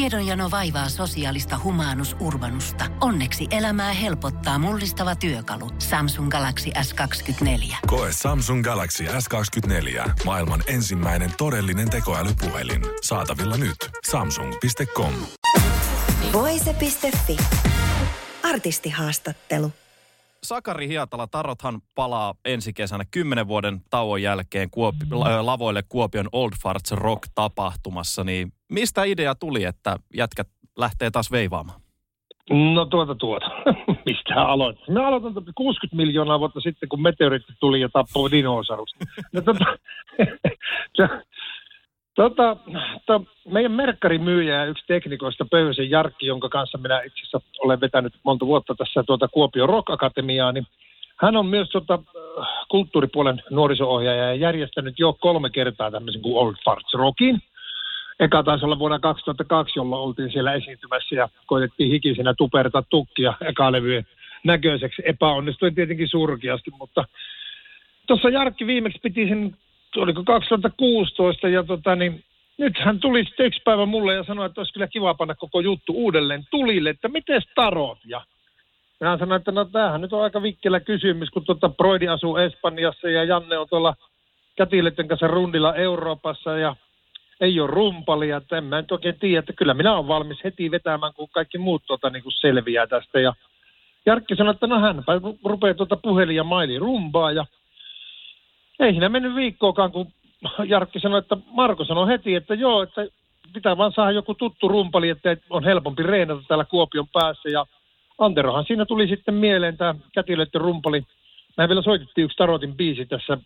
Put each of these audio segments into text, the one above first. Tiedonjano vaivaa sosiaalista humanus urbanusta. Onneksi elämää helpottaa mullistava työkalu. Samsung Galaxy S24. Koe Samsung Galaxy S24. Maailman ensimmäinen todellinen tekoälypuhelin. Saatavilla nyt. Samsung.com. Voice.fi. Artistihaastattelu. Sakari Hietala, Tarothan palaa ensi kesänä 10 vuoden tauon jälkeen lavoille Kuopion Old Farts Rock-tapahtumassa. Niin mistä idea tuli, että jätkät lähtee taas veivaamaan? No mistä aloitin? Me aloitan 60 miljoonaa vuotta sitten, kun meteoritti tuli ja tappoi dinosaurukset. No, meidän merkkarimyyjä ja yksi teknikoista, Pöyhösen Jarkki, jonka kanssa minä itse asiassa olen vetänyt monta vuotta tässä Kuopion Rock Akatemiaa, niin hän on myös kulttuuripuolen nuoriso-ohjaaja ja järjestänyt jo 3 kertaa tämmöisen kuin Old Farts Rockin. Eka taisi olla vuonna 2002, jolloin oltiin siellä esiintymässä ja koitettiin hikisenä tuperata tukkia ekalevyjen näköiseksi. Epäonnistuin tietenkin surkiasti, mutta tuossa Jarkki viimeksi piti sen, oliko 2016, ja nyt hän tuli sitten yksi päivä mulle ja sanoi, että olisi kyllä kiva panna koko juttu uudelleen tulille, että miten tarot? Ja hän sanoi, että no tämähän nyt on aika vikkelä kysymys, kun Broidi asuu Espanjassa ja Janne on tuolla Kätilöiden kanssa rundilla Euroopassa ja ei ole rumpalia, että en mä nyt oikein tiedä, että kyllä minä olen valmis heti vetämään, kun kaikki muut niin kuin selviää tästä. Ja Jarkki sanoi, että no hänpä rupeaa puhelin ja maili rumbaa ja ei siinä mennyt viikkoakaan, kun Jarkki sanoi, että Marko sanoi heti, että joo, että pitää vaan saada joku tuttu rumpali, että on helpompi reenata täällä Kuopion päässä. Ja Anterohan siinä tuli sitten mieleen tämä Kätilöiden rumpali. Mä vielä soitettiin yksi Tarotin biisi tässä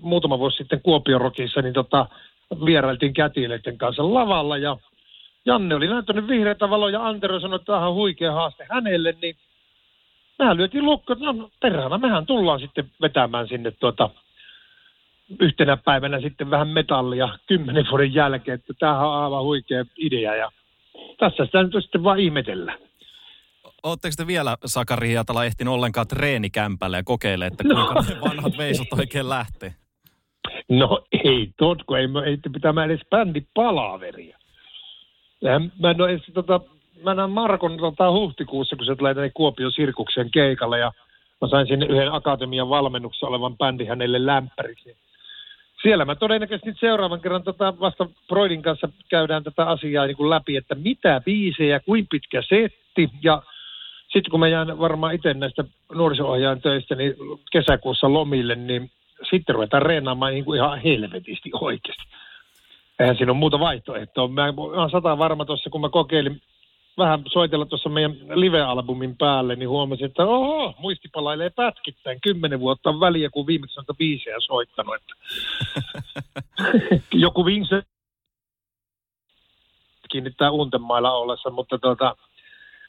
muutama vuosi sitten Kuopion Rockissa, niin vierailtiin Kätilöiden kanssa lavalla. Ja Janne oli näyttänyt vihreitä valoja ja Antero sanoi, että tämä on huikea haaste hänelle, niin mehän lyötiin lukko, että no perhana, mehän tullaan sitten vetämään sinne yhtenä päivänä sitten vähän metallia 10 vuoden jälkeen, että tämähän on aivan huikea idea ja tässä sitä nyt sitten vaan ihmetellään. Oletteko te vielä, Sakari Hietala, ehtinyt ollenkaan treenikämpälle ja kokeile, että kuinka ne vanhat veisot oikein lähtee? No ei, totko, ei pitämään edes bändipalaveria. Mä en ole edes mä näen Markon huhtikuussa, kun se tulee tänne Kuopion Sirkuksen keikalle ja mä sain sinne yhden akatemian valmennuksessa olevan bändin hänelle lämpäriksi. Siellä mä todennäköisesti seuraavan kerran vasta Broidin kanssa käydään tätä asiaa niin kuin läpi, että mitä biisejä, kuin pitkä setti. Ja sitten kun mä jään varmaan itse näistä nuoriso-ohjaajan töistä niin kesäkuussa lomille, niin sitten ruvetaan reenaamaan niin kuin ihan helvetisti oikeasti. Eihän siinä ole muuta vaihtoehtoa. Mä oon 100 varma tuossa, kun mä kokeilin vähän soitella tuossa meidän live-albumin päälle, niin huomasin, että muisti palailee pätkittäin. 10 vuotta on väliä, kun viimeksi noita biisejä soittanut. Että joku vinkse kiinnittää untenmailla ollessa, mutta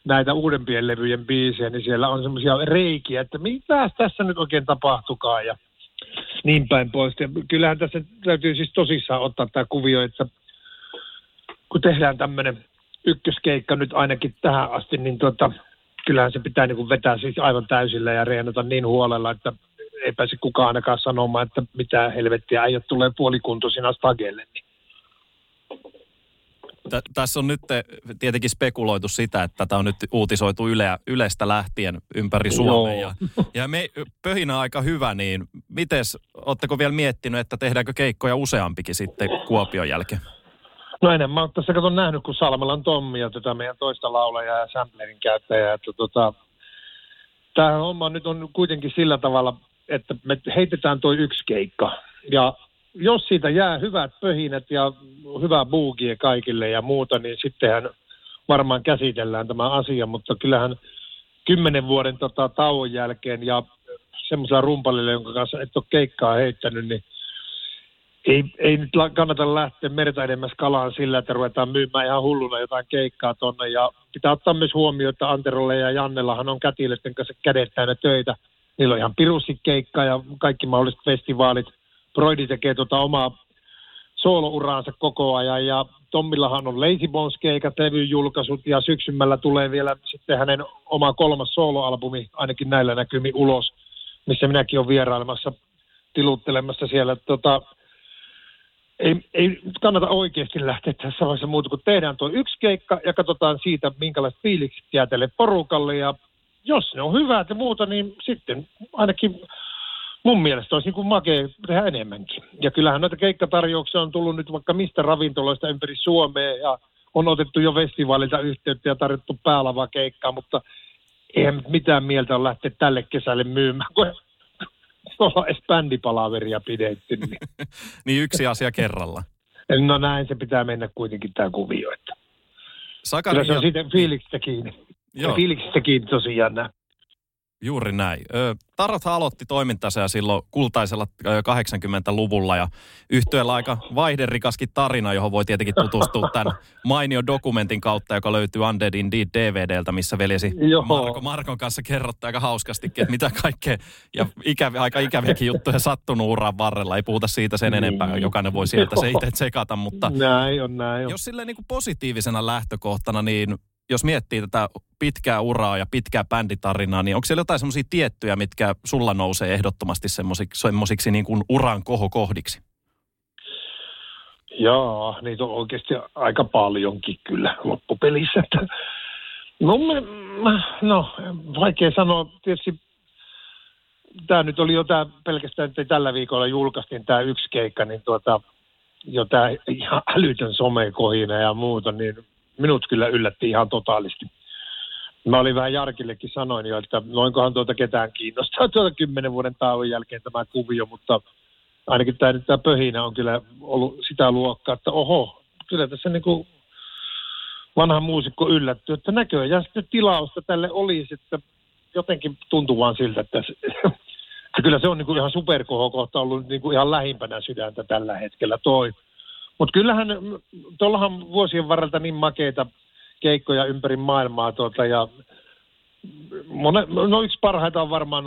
näitä uudempien levyjen biisejä, niin siellä on semmoisia reikiä, että mitäs tässä nyt oikein tapahtukaan ja niin päin pois. Ja kyllähän tässä täytyy siis tosissaan ottaa tämä kuvio, että kun tehdään tämmöinen ykköskeikka nyt ainakin tähän asti, niin kyllähän se pitää niin kuin vetää siis aivan täysillä ja reenata niin huolella, että ei pääse kukaan ainakaan sanomaan, että mitä helvettiä äijät tulee puolikuntoisina stagelle. Tässä on nyt tietenkin spekuloitu sitä, että tätä on nyt uutisoitu Ylestä lähtien ympäri Suomea. Ja pöhinä aika hyvä, niin mites, ootteko vielä miettinyt, että tehdäänkö keikkoja useampikin sitten Kuopion jälkeen? No enää, mä oon tässä nähnyt, kun Salmelan Tommia, tätä meidän toista laulajaa ja samplerin käyttäjää, että tämä homma nyt on kuitenkin sillä tavalla, että me heitetään toi yksi keikka. Ja jos siitä jää hyvät pöhinät ja hyvää buugie kaikille ja muuta, niin sittenhän varmaan käsitellään tämä asia, mutta kyllähän 10 vuoden tauon jälkeen ja semmoisella rumpalilla, jonka kanssa et ole keikkaa heittänyt, niin ei nyt kannata lähteä merta edemmäs kalaan sillä, että ruvetaan myymään ihan hulluna jotain keikkaa tonne. Ja pitää ottaa myös huomioon, että Anterolle ja Jannellahan on Kätilöiden kanssa kädet täynnä töitä. Niillä on ihan pirusti keikkaa ja kaikki mahdolliset festivaalit. Broidi tekee omaa soolouraansa koko ajan ja Tommillahan on Lazy Bones -keikat, levyjulkaisut ja syksymällä tulee vielä sitten hänen oma 3. sooloalbumi, ainakin näillä näkymin ulos, missä minäkin olen vierailemassa, tiluttelemassa siellä Ei kannata oikeasti lähteä tässä vaiheessa muuta, kun tehdään tuo yksi keikka ja katsotaan siitä, minkälaiset fiilikset jää tälle porukalle. Ja jos ne on hyvät ja muuta, niin sitten ainakin mun mielestä olisi niin kuin makea tehdä enemmänkin. Ja kyllähän noita keikkatarjouksia on tullut nyt vaikka mistä ravintoloista ympäri Suomea ja on otettu jo festivaalilta yhteyttä ja tarjottu päälavaa keikkaa, mutta eihän mitään mieltä ole lähteä tälle kesälle myymään, tuolla edes bändipalaveria pidetty. Niin. Niin yksi asia kerralla. No näin se pitää mennä kuitenkin tämä kuvio. Että. Kyllä se on siitä fiiliksestä kiinni. Joo. Fiiliksestä kiinni tosiaan nämä. Juuri näin. Tarothan aloitti toimintansa silloin kultaisella 80-luvulla ja yhtyeellä aika vaihderikaskin tarina, johon voi tietenkin tutustua tämän mainion dokumentin kautta, joka löytyy Undead Indeed DVDltä, missä veljesi Markon kanssa kerrottiin aika hauskastikin, että mitä kaikkea ja aika ikäviäkin juttuja sattunut uran varrella. Ei puhuta siitä sen enempää, jokainen voi sieltä se itse tsekata, mutta näin on. Jos silleen niin kuin positiivisena lähtökohtana, niin jos miettii tätä pitkää uraa ja pitkää bänditarinaa, niin onko siellä jotain semmoisia tiettyjä, mitkä sulla nousee ehdottomasti semmoisiksi niin kuin uran kohokohdiksi? Joo, niitä on oikeasti aika paljonkin kyllä loppupelissä. No, vaikea sanoa. Tietysti tämä nyt oli jo tämä, pelkästään että tällä viikolla julkaistiin tämä yksi keikka, niin jo tämä ihan älytön somekohina ja muuta, niin minut kyllä yllätti ihan totaalisti. Mä olin vähän Jarkillekin sanoin jo, että noinkohan ketään kiinnostaa 10 vuoden tauon jälkeen tämä kuvio, mutta ainakin tämä pöhinä on kyllä ollut sitä luokkaa, että oho, kyllä tässä niin kuin vanha muusikko yllättyy, että näköjään sitten tilausta tälle olisi, että jotenkin tuntuu vaan siltä, että kyllä se on niin kuin ihan superkohokohta ollut niin kuin ihan lähimpänä sydäntä tällä hetkellä toi. Mutta kyllähän tuollahan vuosien varrelta niin makeita keikkoja ympäri maailmaa ja yksi parhaita on varmaan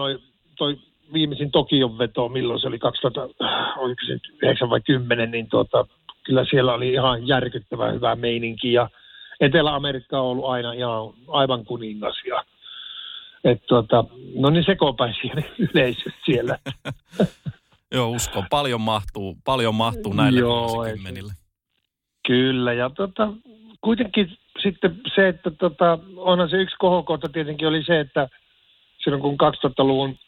toi viimeisin Tokion veto, milloin se oli 2009 vai 2010, niin kyllä siellä oli ihan järkyttävän hyvä meininki ja Etelä-Amerikka on ollut aina ihan aivan kuningas ja no niin sekopäisiä ne yleisöt siellä. Joo, uskon. Paljon mahtuu näille vuosikymmenille. Kyllä, ja kuitenkin sitten se, että onhan se yksi kohokohta tietenkin oli se, että silloin kun 2000-luvun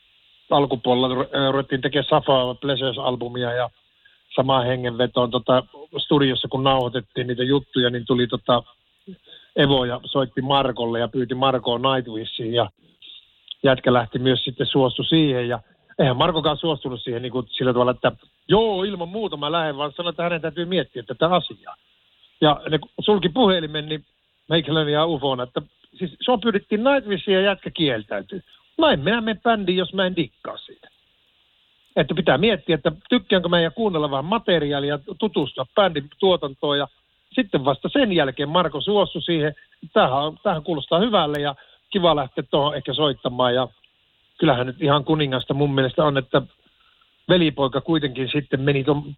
alkupuolella ruvettiin tekemään Safaa Pleasures-albumia ja samaan hengenvetoon studiossa, kun nauhoitettiin niitä juttuja, niin tuli Evo ja soitti Markolle ja pyyti Markoon Nightwishiin ja jätkä lähti myös sitten suostu siihen ja eihän Markokaan suostunut siihen niin kuin sillä tavalla, että joo, ilman muuta mä lähden, vaan sanoin, että hänen täytyy miettiä tätä asiaa. Ja ne sulki puhelimen, niin meikäläinen ihan ufona, että siis sua pyydettiin Nightwishiin ja jätkä kieltäytyy. Näin minä menen bändiin, jos mä en dikkaa siitä. Että pitää miettiä, että tykkäänkö mä ja kuunnella vähän materiaalia, tutustua bändin tuotantoon ja sitten vasta sen jälkeen Marko suostui siihen, että tämähän kuulostaa hyvälle ja kiva lähteä tuohon ehkä soittamaan ja kyllähän nyt ihan kuningasta mun mielestä on, että velipoika kuitenkin sitten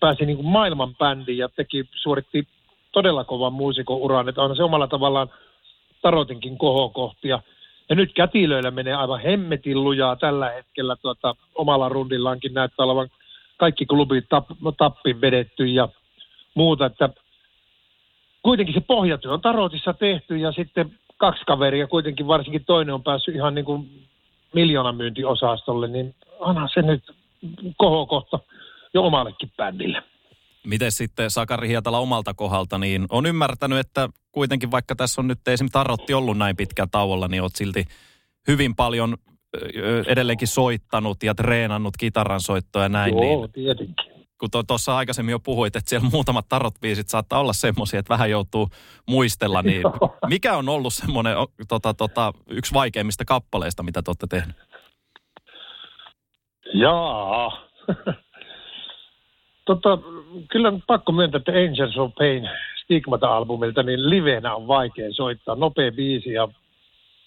pääsi niin kuin maailman bändiin ja suoritti todella kovan muusikon uran, että on se omalla tavallaan tarotinkin kohokohtia. Ja nyt Kätilöillä menee aivan hemmetin lujaa tällä hetkellä, omalla rundillaankin näyttää olevan kaikki klubit tappiin vedetty ja muuta, että kuitenkin se pohjatyö on tarotissa tehty ja sitten 2 kaveria kuitenkin, varsinkin toinen on päässyt ihan niin kuin 1 000 000 myyntiosastolle, niin onhan se nyt kohokohta jo omallekin bändille. Miten sitten Sakari Hietala omalta kohdalta, niin on ymmärtänyt, että kuitenkin vaikka tässä on nyt esimerkiksi tarotti ollut näin pitkään tauolla, niin oot silti hyvin paljon edelleenkin soittanut ja treenannut kitaran soittoa ja näin. Joo, niin, tietenkin. Kun tuossa aikaisemmin jo puhuit, että siellä muutamat tarot-biisit saattaa olla semmoisia, että vähän joutuu muistella, niin mikä on ollut semmoinen yksi vaikeimmista kappaleista, mitä te olette tehneet? Jaa. Kyllä on pakko myöntää, että Angels of Pain Stigmata-albumilta, niin livenä on vaikea soittaa. Nopea biisi ja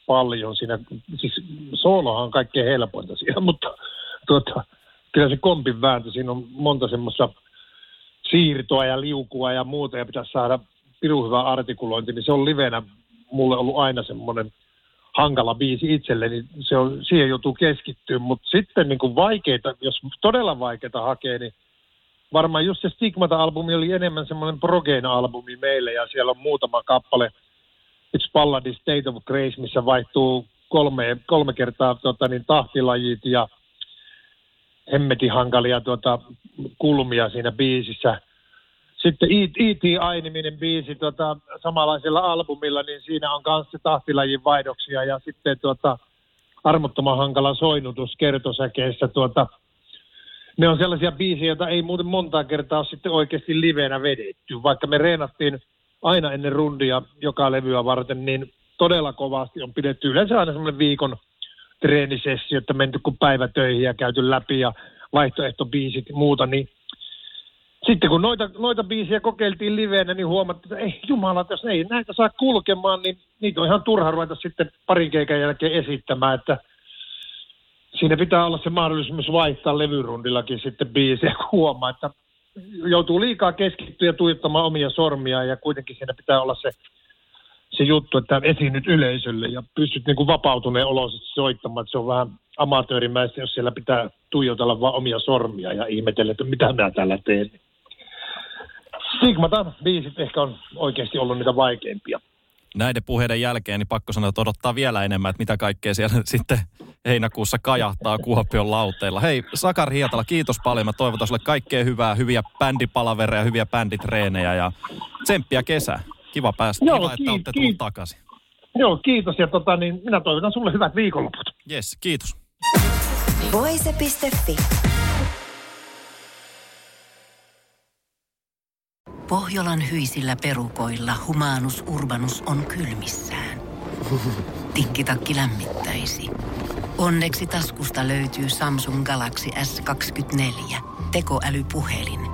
paljon siinä, siis soolohan on kaikkein helpointa siinä, mutta kyllä se kompin vääntö, siinä on monta semmoista siirtoa ja liukua ja muuta, ja pitäisi saada pirun hyvä artikulointi, niin se on livenä mulle ollut aina semmoinen hankala biisi itselle, niin siihen joutuu keskittyä, mutta sitten niin kuin vaikeita, jos todella vaikeita hakee, niin varmaan just se Stigmata-albumi oli enemmän semmoinen progeena-albumi meille, ja siellä on muutama kappale, yksi Palladi, State of Grace, missä vaihtuu kolme kertaa tahtilajit ja hemmetin hankalia kulmia siinä biisissä. Sitten ETI-niminen biisi samanlaisella albumilla, niin siinä on myös se tahtilajin vaihdoksia ja sitten armottoman hankala soinnutus kertosäkeessä. Ne on sellaisia biisejä, joita ei muuten montaa kertaa ole sitten oikeasti liveenä vedetty. Vaikka me reenattiin aina ennen rundia joka levyä varten, niin todella kovasti on pidetty yleensä aina semmoinen viikon treenisessio, että menty kun päivätöihin ja käyty läpi ja vaihtoehtobiisit ja muuta, niin sitten kun noita biisiä kokeiltiin liveenä, niin huomattiin, että ei jumala, jos ei näitä saa kulkemaan, niin niitä on ihan turha ruveta sitten parin keikan jälkeen esittämään, että siinä pitää olla se mahdollisuus vaihtaa levyrundillakin sitten biisiä, kun huomaa, että joutuu liikaa keskittyä ja tuijottamaan omia sormia ja kuitenkin siinä pitää olla se juttu, että esiinnyt yleisölle ja pystyt niin kuin vapautuneen oloisesti soittamaan, että se on vähän amatöörimäistä, jos siellä pitää tuijotella vaan omia sormia ja ihmetellä, että mitä minä täällä teen. Stigmatan biisit ehkä on oikeasti ollut niitä vaikeimpia. Näiden puheiden jälkeen niin pakko sanoa, että odottaa vielä enemmän, että mitä kaikkea siellä sitten heinäkuussa kajahtaa Kuopion lauteilla. Hei, Sakari Hietala, kiitos paljon. Mä toivotan sulle kaikkea hyvää, hyviä bändipalavereja, hyviä bänditreenejä ja tsemppiä kesää. Kiva päästä. Joo, kiva, että olette tullut takaisin. Joo, kiitos. Ja minä toivotan sulle hyvät viikonloput. Yes, kiitos. Voice.fi. Pohjolan hyisillä perukoilla Humanus Urbanus on kylmissään. Tikkitakki lämmittäisi. Onneksi taskusta löytyy Samsung Galaxy S24 tekoälypuhelin.